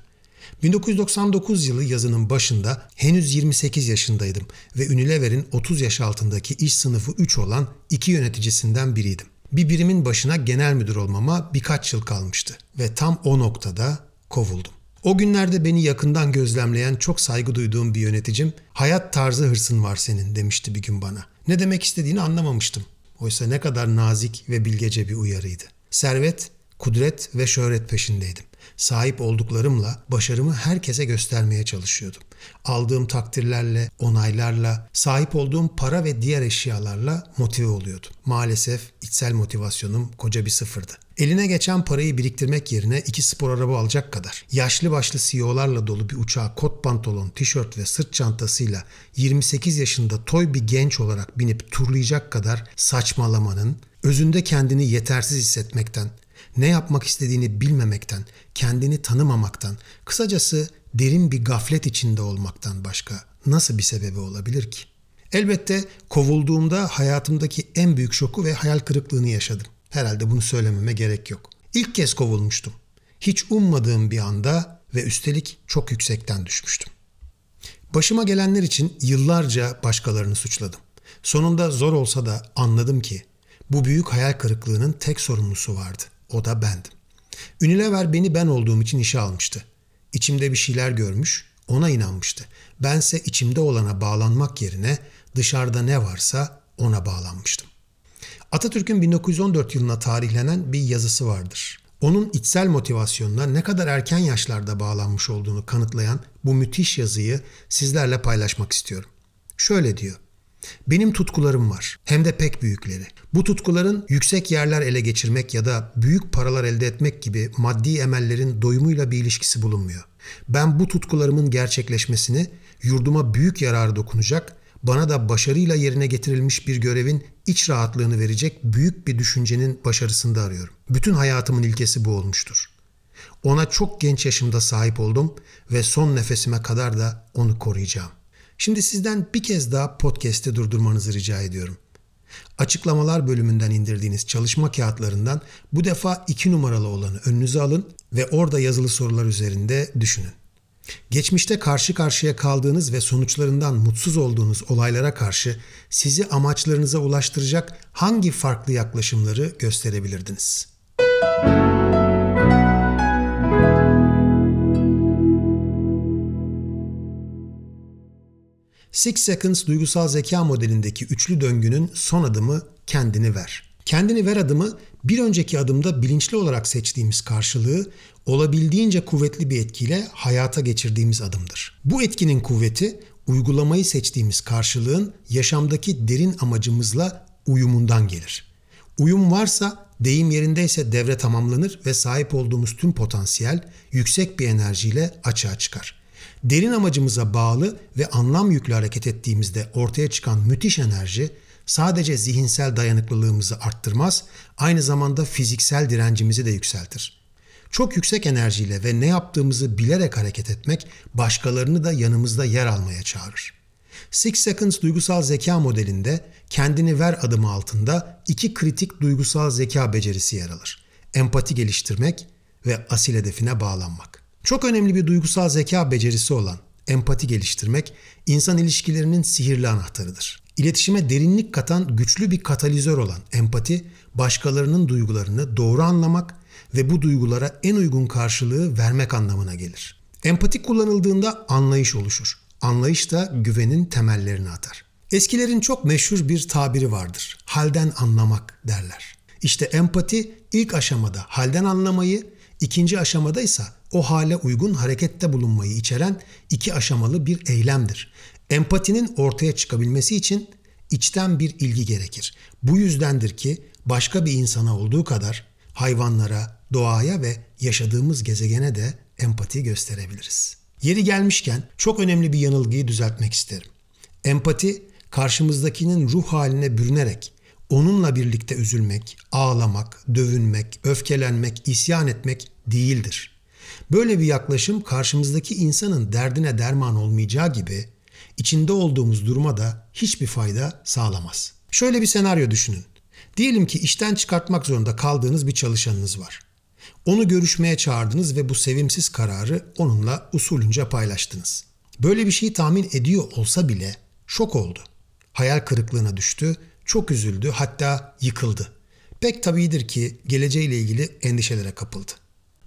1999 yılı yazının başında henüz 28 yaşındaydım ve Unilever'in 30 yaş altındaki iş sınıfı 3 olan 2 yöneticisinden biriydim. Bir birimin başına genel müdür olmama birkaç yıl kalmıştı ve tam o noktada kovuldum. O günlerde beni yakından gözlemleyen çok saygı duyduğum bir yöneticim, "Hayat tarzı hırsın var senin," demişti bir gün bana. Ne demek istediğini anlamamıştım. Oysa ne kadar nazik ve bilgece bir uyarıydı. Servet, kudret ve şöhret peşindeydim. Sahip olduklarımla başarımı herkese göstermeye çalışıyordum. Aldığım takdirlerle, onaylarla, sahip olduğum para ve diğer eşyalarla motive oluyordum. Maalesef içsel motivasyonum koca bir sıfırdı. Eline geçen parayı biriktirmek yerine 2 spor araba alacak kadar yaşlı başlı CEO'larla dolu bir uçağa kot pantolon, tişört ve sırt çantasıyla 28 yaşında toy bir genç olarak binip turlayacak kadar saçmalamanın, özünde kendini yetersiz hissetmekten, ne yapmak istediğini bilmemekten, kendini tanımamaktan, kısacası derin bir gaflet içinde olmaktan başka nasıl bir sebebi olabilir ki? Elbette kovulduğumda hayatımdaki en büyük şoku ve hayal kırıklığını yaşadım. Herhalde bunu söylememe gerek yok. İlk kez kovulmuştum. Hiç ummadığım bir anda ve üstelik çok yüksekten düşmüştüm. Başıma gelenler için yıllarca başkalarını suçladım. Sonunda zor olsa da anladım ki bu büyük hayal kırıklığının tek sorumlusu vardı. O da bendim. Unilever beni ben olduğum için işe almıştı. İçimde bir şeyler görmüş, ona inanmıştı. Bense içimde olana bağlanmak yerine dışarıda ne varsa ona bağlanmıştım. Atatürk'ün 1914 yılına tarihlenen bir yazısı vardır. Onun içsel motivasyonuna ne kadar erken yaşlarda bağlanmış olduğunu kanıtlayan bu müthiş yazıyı sizlerle paylaşmak istiyorum. Şöyle diyor: "Benim tutkularım var. Hem de pek büyükleri. Bu tutkuların yüksek yerler ele geçirmek ya da büyük paralar elde etmek gibi maddi emellerin doyumuyla bir ilişkisi bulunmuyor. Ben bu tutkularımın gerçekleşmesini yurduma büyük yararı dokunacak, bana da başarıyla yerine getirilmiş bir görevin iç rahatlığını verecek büyük bir düşüncenin başarısında arıyorum. Bütün hayatımın ilkesi bu olmuştur. Ona çok genç yaşımda sahip oldum ve son nefesime kadar da onu koruyacağım." Şimdi sizden bir kez daha podcast'te durdurmanızı rica ediyorum. Açıklamalar bölümünden indirdiğiniz çalışma kağıtlarından bu defa 2 numaralı olanı önünüze alın ve orada yazılı sorular üzerinde düşünün. Geçmişte karşı karşıya kaldığınız ve sonuçlarından mutsuz olduğunuz olaylara karşı sizi amaçlarınıza ulaştıracak hangi farklı yaklaşımları gösterebilirdiniz? Six Seconds duygusal zeka modelindeki üçlü döngünün son adımı kendini ver. Kendini ver adımı bir önceki adımda bilinçli olarak seçtiğimiz karşılığı olabildiğince kuvvetli bir etkiyle hayata geçirdiğimiz adımdır. Bu etkinin kuvveti uygulamayı seçtiğimiz karşılığın yaşamdaki derin amacımızla uyumundan gelir. Uyum varsa deyim yerindeyse devre tamamlanır ve sahip olduğumuz tüm potansiyel yüksek bir enerjiyle açığa çıkar. Derin amacımıza bağlı ve anlam yüklü hareket ettiğimizde ortaya çıkan müthiş enerji sadece zihinsel dayanıklılığımızı arttırmaz, aynı zamanda fiziksel direncimizi de yükseltir. Çok yüksek enerjiyle ve ne yaptığımızı bilerek hareket etmek başkalarını da yanımızda yer almaya çağırır. Six Seconds duygusal zeka modelinde kendini ver adımı altında 2 kritik duygusal zeka becerisi yer alır. Empati geliştirmek ve asil hedefine bağlanmak. Çok önemli bir duygusal zeka becerisi olan empati geliştirmek, insan ilişkilerinin sihirli anahtarıdır. İletişime derinlik katan güçlü bir katalizör olan empati, başkalarının duygularını doğru anlamak ve bu duygulara en uygun karşılığı vermek anlamına gelir. Empati kullanıldığında anlayış oluşur. Anlayış da güvenin temellerini atar. Eskilerin çok meşhur bir tabiri vardır. Halden anlamak derler. İşte empati ilk aşamada halden anlamayı, ikinci aşamada ise o hale uygun harekette bulunmayı içeren 2 aşamalı bir eylemdir. Empatinin ortaya çıkabilmesi için içten bir ilgi gerekir. Bu yüzdendir ki başka bir insana olduğu kadar hayvanlara, doğaya ve yaşadığımız gezegene de empati gösterebiliriz. Yeri gelmişken çok önemli bir yanılgıyı düzeltmek isterim. Empati, karşımızdakinin ruh haline bürünerek onunla birlikte üzülmek, ağlamak, dövünmek, öfkelenmek, isyan etmek değildir. Böyle bir yaklaşım karşımızdaki insanın derdine derman olmayacağı gibi içinde olduğumuz duruma da hiçbir fayda sağlamaz. Şöyle bir senaryo düşünün. Diyelim ki işten çıkartmak zorunda kaldığınız bir çalışanınız var. Onu görüşmeye çağırdınız ve bu sevimsiz kararı onunla usulünce paylaştınız. Böyle bir şeyi tahmin ediyor olsa bile şok oldu. Hayal kırıklığına düştü, çok üzüldü, hatta yıkıldı. Pek tabidir ki geleceğiyle ilgili endişelere kapıldı.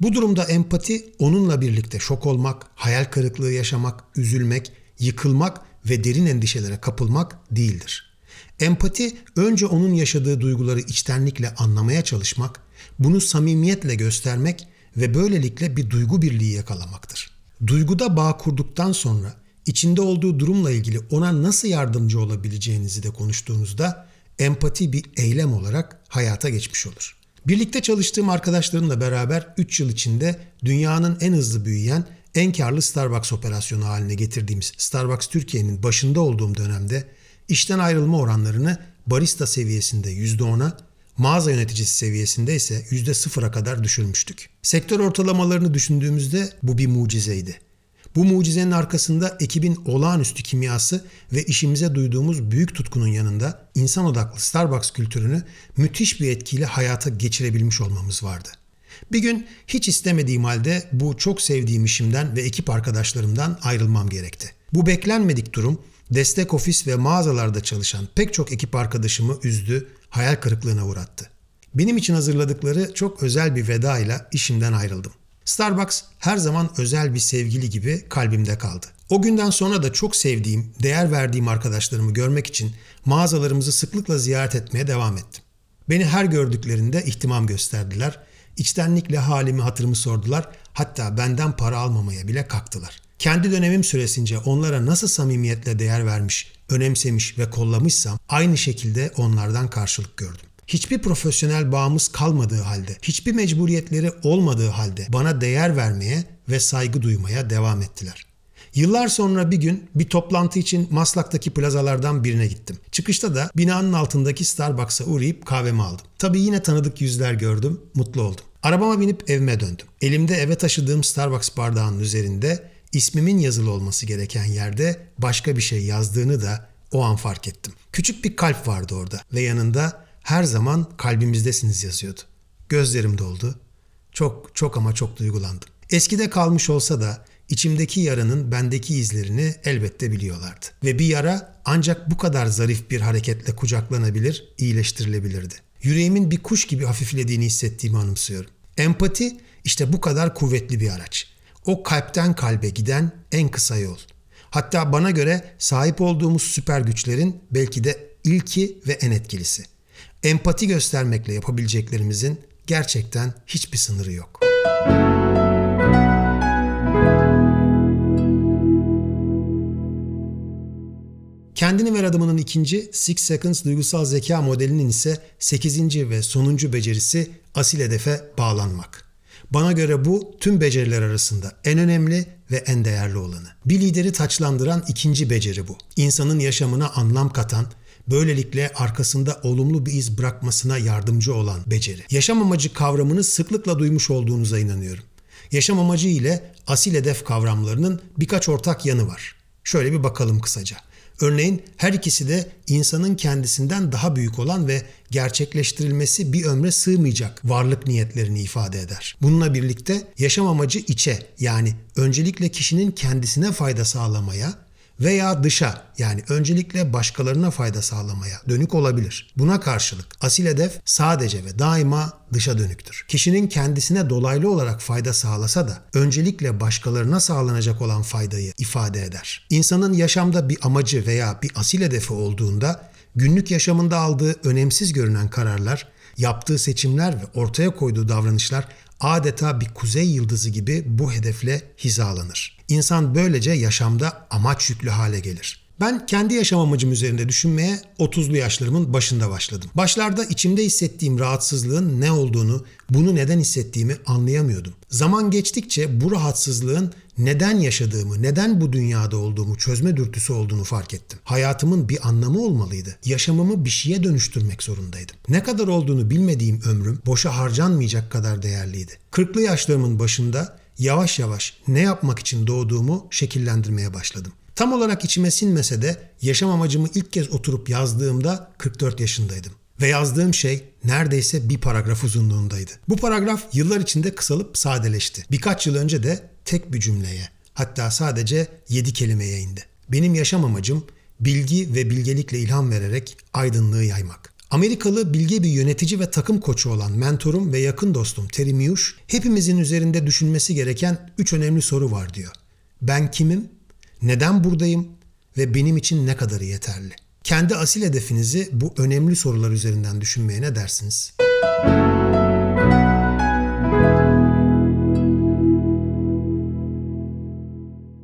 Bu durumda empati onunla birlikte şok olmak, hayal kırıklığı yaşamak, üzülmek, yıkılmak ve derin endişelere kapılmak değildir. Empati önce onun yaşadığı duyguları içtenlikle anlamaya çalışmak, bunu samimiyetle göstermek ve böylelikle bir duygu birliği yakalamaktır. Duyguda bağ kurduktan sonra içinde olduğu durumla ilgili ona nasıl yardımcı olabileceğinizi de konuştuğunuzda empati bir eylem olarak hayata geçmiş olur. Birlikte çalıştığım arkadaşlarımla beraber 3 yıl içinde dünyanın en hızlı büyüyen, en karlı Starbucks operasyonu haline getirdiğimiz Starbucks Türkiye'nin başında olduğum dönemde işten ayrılma oranlarını barista seviyesinde %10'a, mağaza yöneticisi seviyesinde ise %0'a kadar düşürmüştük. Sektör ortalamalarını düşündüğümüzde bu bir mucizeydi. Bu mucizenin arkasında ekibin olağanüstü kimyası ve işimize duyduğumuz büyük tutkunun yanında insan odaklı Starbucks kültürünü müthiş bir etkiyle hayata geçirebilmiş olmamız vardı. Bir gün hiç istemediğim halde bu çok sevdiğim işimden ve ekip arkadaşlarımdan ayrılmam gerekti. Bu beklenmedik durum destek ofis ve mağazalarda çalışan pek çok ekip arkadaşımı üzdü, hayal kırıklığına uğrattı. Benim için hazırladıkları çok özel bir veda ile işimden ayrıldım. Starbucks her zaman özel bir sevgili gibi kalbimde kaldı. O günden sonra da çok sevdiğim, değer verdiğim arkadaşlarımı görmek için mağazalarımızı sıklıkla ziyaret etmeye devam ettim. Beni her gördüklerinde ihtimam gösterdiler, içtenlikle halimi hatırımı sordular, hatta benden para almamaya bile kalktılar. Kendi dönemim süresince onlara nasıl samimiyetle değer vermiş, önemsemiş ve kollamışsam aynı şekilde onlardan karşılık gördüm. Hiçbir profesyonel bağımız kalmadığı halde, hiçbir mecburiyetleri olmadığı halde bana değer vermeye ve saygı duymaya devam ettiler. Yıllar sonra bir gün bir toplantı için Maslak'taki plazalardan birine gittim. Çıkışta da binanın altındaki Starbucks'a uğrayıp kahvemi aldım. Tabii yine tanıdık yüzler gördüm, mutlu oldum. Arabama binip evime döndüm. Elimde eve taşıdığım Starbucks bardağının üzerinde ismimin yazılı olması gereken yerde başka bir şey yazdığını da o an fark ettim. Küçük bir kalp vardı orada ve yanında her zaman kalbimizdesiniz yazıyordu. Gözlerim doldu. Çok çok ama çok duygulandım. Eskide kalmış olsa da içimdeki yaranın bendeki izlerini elbette biliyorlardı. Ve bir yara ancak bu kadar zarif bir hareketle kucaklanabilir, iyileştirilebilirdi. Yüreğimin bir kuş gibi hafiflediğini hissettiğimi anımsıyorum. Empati işte bu kadar kuvvetli bir araç. O kalpten kalbe giden en kısa yol. Hatta bana göre sahip olduğumuz süper güçlerin belki de ilki ve en etkilisi. Empati göstermekle yapabileceklerimizin gerçekten hiçbir sınırı yok. Kendini Ver adımının ikinci, Six Seconds duygusal zeka modelinin ise 8. ve sonuncu becerisi asil hedefe bağlanmak. Bana göre bu tüm beceriler arasında en önemli ve en değerli olanı. Bir lideri taçlandıran ikinci beceri bu. İnsanın yaşamına anlam katan, böylelikle arkasında olumlu bir iz bırakmasına yardımcı olan beceri. Yaşam amacı kavramını sıklıkla duymuş olduğunuza inanıyorum. Yaşam amacı ile asil hedef kavramlarının birkaç ortak yanı var. Şöyle bir bakalım kısaca. Örneğin her ikisi de insanın kendisinden daha büyük olan ve gerçekleştirilmesi bir ömre sığmayacak varlık niyetlerini ifade eder. Bununla birlikte yaşam amacı içe, yani öncelikle kişinin kendisine fayda sağlamaya veya dışa, yani öncelikle başkalarına fayda sağlamaya dönük olabilir. Buna karşılık asil hedef sadece ve daima dışa dönüktür. Kişinin kendisine dolaylı olarak fayda sağlasa da öncelikle başkalarına sağlanacak olan faydayı ifade eder. İnsanın yaşamda bir amacı veya bir asil hedefi olduğunda günlük yaşamında aldığı önemsiz görünen kararlar, yaptığı seçimler ve ortaya koyduğu davranışlar adeta bir kuzey yıldızı gibi bu hedefle hizalanır. İnsan böylece yaşamda amaç yüklü hale gelir. Ben kendi yaşam amacım üzerinde düşünmeye 30'lu yaşlarımın başında başladım. Başlarda içimde hissettiğim rahatsızlığın ne olduğunu, bunu neden hissettiğimi anlayamıyordum. Zaman geçtikçe bu rahatsızlığın neden yaşadığımı, neden bu dünyada olduğumu çözme dürtüsü olduğunu fark ettim. Hayatımın bir anlamı olmalıydı. Yaşamımı bir şeye dönüştürmek zorundaydım. Ne kadar olduğunu bilmediğim ömrüm boşa harcanmayacak kadar değerliydi. 40'lı yaşlarımın başında yavaş yavaş ne yapmak için doğduğumu şekillendirmeye başladım. Tam olarak içime sinmese de yaşam amacımı ilk kez oturup yazdığımda 44 yaşındaydım. Ve yazdığım şey neredeyse bir paragraf uzunluğundaydı. Bu paragraf yıllar içinde kısalıp sadeleşti. Birkaç yıl önce de tek bir cümleye, hatta sadece 7 kelimeye indi. Benim yaşam amacım bilgi ve bilgelikle ilham vererek aydınlığı yaymak. Amerikalı bilge bir yönetici ve takım koçu olan mentorum ve yakın dostum Terimiyuş, hepimizin üzerinde düşünmesi gereken 3 önemli soru var diyor. Ben kimim? Neden buradayım? Ve benim için ne kadarı yeterli? Kendi asil hedefinizi bu önemli sorular üzerinden düşünmeye ne dersiniz?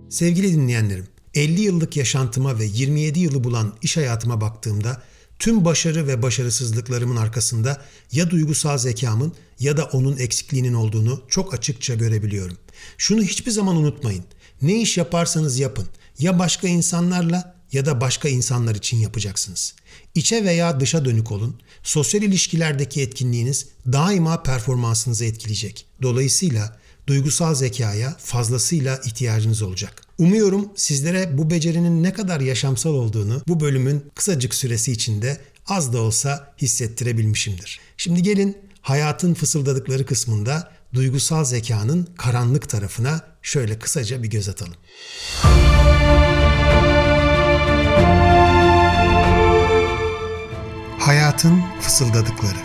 Sevgili dinleyenlerim, 50 yıllık yaşantıma ve 27 yılı bulan iş hayatıma baktığımda tüm başarı ve başarısızlıklarımın arkasında ya duygusal zekamın ya da onun eksikliğinin olduğunu çok açıkça görebiliyorum. Şunu hiçbir zaman unutmayın. Ne iş yaparsanız yapın, ya başka insanlarla ya da başka insanlar için yapacaksınız. İçe veya dışa dönük olun. Sosyal ilişkilerdeki etkinliğiniz daima performansınızı etkileyecek. Dolayısıyla duygusal zekaya fazlasıyla ihtiyacınız olacak. Umuyorum sizlere bu becerinin ne kadar yaşamsal olduğunu bu bölümün kısacık süresi içinde az da olsa hissettirebilmişimdir. Şimdi gelin hayatın fısıldadıkları kısmında duygusal zekanın karanlık tarafına şöyle kısaca bir göz atalım. Hayatın fısıldadıkları.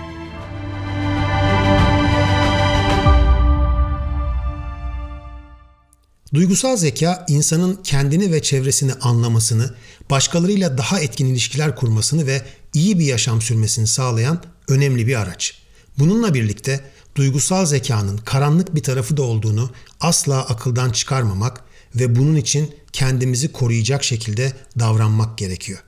Duygusal zeka, insanın kendini ve çevresini anlamasını, başkalarıyla daha etkin ilişkiler kurmasını ve iyi bir yaşam sürmesini sağlayan önemli bir araç. Bununla birlikte duygusal zekanın karanlık bir tarafı da olduğunu asla akıldan çıkarmamak ve bunun için kendimizi koruyacak şekilde davranmak gerekiyor.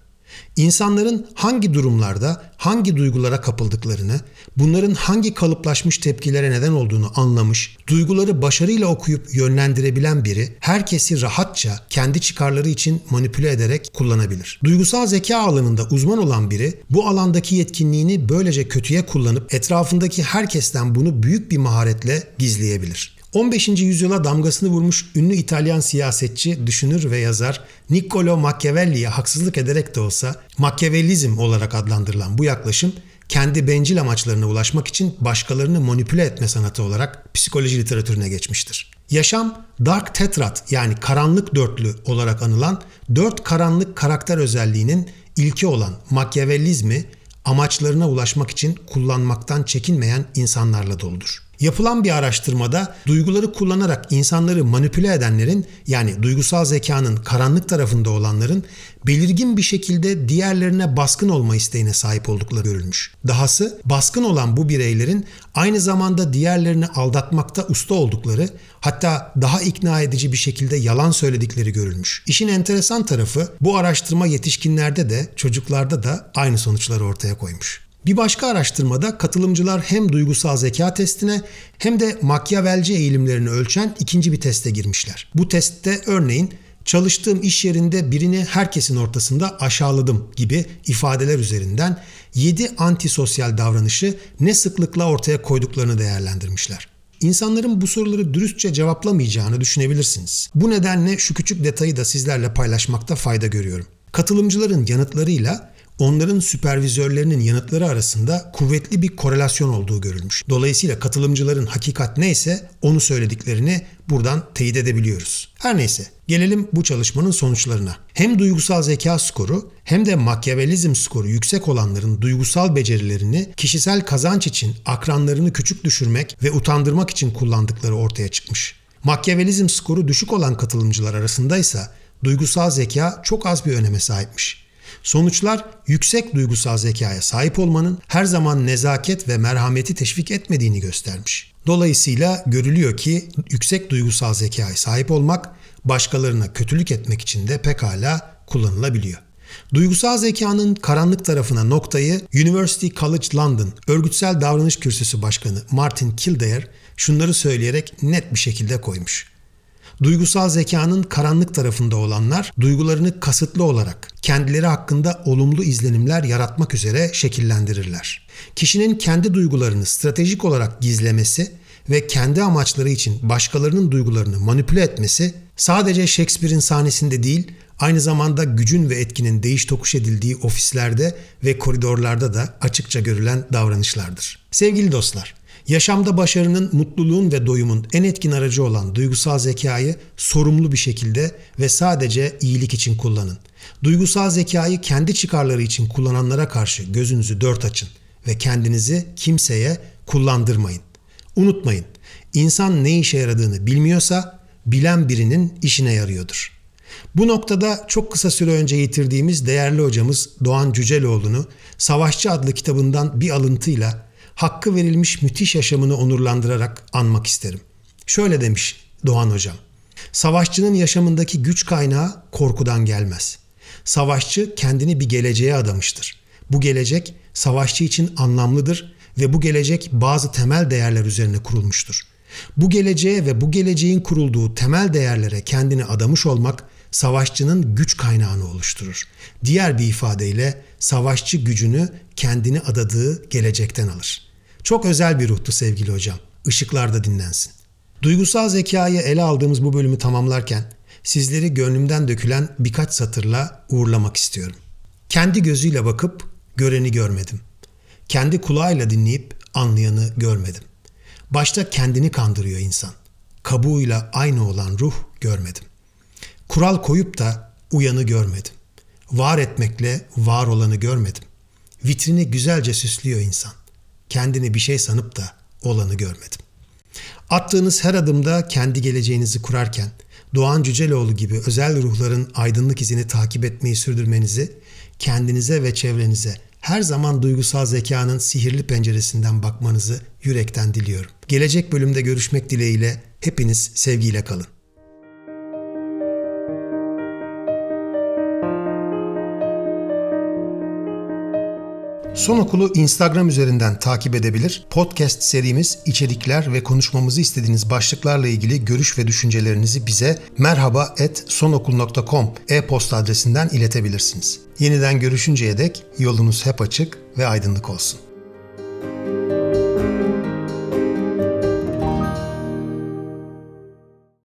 İnsanların hangi durumlarda hangi duygulara kapıldıklarını, bunların hangi kalıplaşmış tepkilere neden olduğunu anlamış, duyguları başarıyla okuyup yönlendirebilen biri herkesi rahatça kendi çıkarları için manipüle ederek kullanabilir. Duygusal zeka alanında uzman olan biri bu alandaki yetkinliğini böylece kötüye kullanıp etrafındaki herkesten bunu büyük bir maharetle gizleyebilir. 15. yüzyıla damgasını vurmuş ünlü İtalyan siyasetçi, düşünür ve yazar Niccolo Machiavelli'ye haksızlık ederek de olsa Machiavellizm olarak adlandırılan bu yaklaşım, kendi bencil amaçlarına ulaşmak için başkalarını manipüle etme sanatı olarak psikoloji literatürüne geçmiştir. Yaşam, Dark Tetrad yani karanlık dörtlü olarak anılan dört karanlık karakter özelliğinin ilki olan Machiavellizmi amaçlarına ulaşmak için kullanmaktan çekinmeyen insanlarla doludur. Yapılan bir araştırmada duyguları kullanarak insanları manipüle edenlerin yani duygusal zekanın karanlık tarafında olanların belirgin bir şekilde diğerlerine baskın olma isteğine sahip oldukları görülmüş. Dahası baskın olan bu bireylerin aynı zamanda diğerlerini aldatmakta usta oldukları hatta daha ikna edici bir şekilde yalan söyledikleri görülmüş. İşin enteresan tarafı bu araştırma yetişkinlerde de çocuklarda da aynı sonuçları ortaya koymuş. Bir başka araştırmada katılımcılar hem duygusal zeka testine hem de Machiavelci eğilimlerini ölçen ikinci bir teste girmişler. Bu testte örneğin çalıştığım iş yerinde birini herkesin ortasında aşağıladım gibi ifadeler üzerinden 7 antisosyal davranışı ne sıklıkla ortaya koyduklarını değerlendirmişler. İnsanların bu soruları dürüstçe cevaplamayacağını düşünebilirsiniz. Bu nedenle şu küçük detayı da sizlerle paylaşmakta fayda görüyorum. Katılımcıların yanıtlarıyla onların süpervizörlerinin yanıtları arasında kuvvetli bir korelasyon olduğu görülmüş. Dolayısıyla katılımcıların hakikat neyse onu söylediklerini buradan teyit edebiliyoruz. Her neyse, gelelim bu çalışmanın sonuçlarına. Hem duygusal zeka skoru hem de Machiavellizm skoru yüksek olanların duygusal becerilerini kişisel kazanç için akranlarını küçük düşürmek ve utandırmak için kullandıkları ortaya çıkmış. Machiavellizm skoru düşük olan katılımcılar arasındaysa duygusal zeka çok az bir öneme sahipmiş. Sonuçlar yüksek duygusal zekaya sahip olmanın her zaman nezaket ve merhameti teşvik etmediğini göstermiş. Dolayısıyla görülüyor ki yüksek duygusal zekaya sahip olmak başkalarına kötülük etmek için de pekala kullanılabiliyor. Duygusal zekanın karanlık tarafına noktayı University College London Örgütsel Davranış Kürsüsü Başkanı Martin Kilduff şunları söyleyerek net bir şekilde koymuş. Duygusal zekanın karanlık tarafında olanlar duygularını kasıtlı olarak kendileri hakkında olumlu izlenimler yaratmak üzere şekillendirirler. Kişinin kendi duygularını stratejik olarak gizlemesi ve kendi amaçları için başkalarının duygularını manipüle etmesi sadece Shakespeare'in sahnesinde değil, aynı zamanda gücün ve etkinin değiş tokuş edildiği ofislerde ve koridorlarda da açıkça görülen davranışlardır. Sevgili dostlar, yaşamda başarının, mutluluğun ve doyumun en etkin aracı olan duygusal zekayı sorumlu bir şekilde ve sadece iyilik için kullanın. Duygusal zekayı kendi çıkarları için kullananlara karşı gözünüzü dört açın ve kendinizi kimseye kullandırmayın. Unutmayın, insan ne işe yaradığını bilmiyorsa bilen birinin işine yarıyordur. Bu noktada çok kısa süre önce yitirdiğimiz değerli hocamız Doğan Cüceloğlu'nu Savaşçı adlı kitabından bir alıntıyla hakkı verilmiş müthiş yaşamını onurlandırarak anmak isterim. Şöyle demiş Doğan Hocam: "Savaşçının yaşamındaki güç kaynağı korkudan gelmez. Savaşçı kendini bir geleceğe adamıştır. Bu gelecek savaşçı için anlamlıdır ve bu gelecek bazı temel değerler üzerine kurulmuştur. Bu geleceğe ve bu geleceğin kurulduğu temel değerlere kendini adamış olmak savaşçının güç kaynağını oluşturur. Diğer bir ifadeyle savaşçı gücünü kendini adadığı gelecekten alır." Çok özel bir ruhtu sevgili hocam. Işıklarda dinlensin. Duygusal zekayı ele aldığımız bu bölümü tamamlarken sizleri gönlümden dökülen birkaç satırla uğurlamak istiyorum. Kendi gözüyle bakıp göreni görmedim. Kendi kulağıyla dinleyip anlayanı görmedim. Başta kendini kandırıyor insan. Kabuğuyla aynı olan ruh görmedim. Kural koyup da uyanı görmedim. Var etmekle var olanı görmedim. Vitrini güzelce süslüyor insan. Kendini bir şey sanıp da olanı görmedim. Attığınız her adımda kendi geleceğinizi kurarken Doğan Cüceloğlu gibi özel ruhların aydınlık izini takip etmeyi sürdürmenizi, kendinize ve çevrenize her zaman duygusal zekanın sihirli penceresinden bakmanızı yürekten diliyorum. Gelecek bölümde görüşmek dileğiyle hepiniz sevgiyle kalın. Son Okulu Instagram üzerinden takip edebilir, podcast serimiz, içerikler ve konuşmamızı istediğiniz başlıklarla ilgili görüş ve düşüncelerinizi bize merhaba@sonokul.com e-posta adresinden iletebilirsiniz. Yeniden görüşünceye dek yolunuz hep açık ve aydınlık olsun.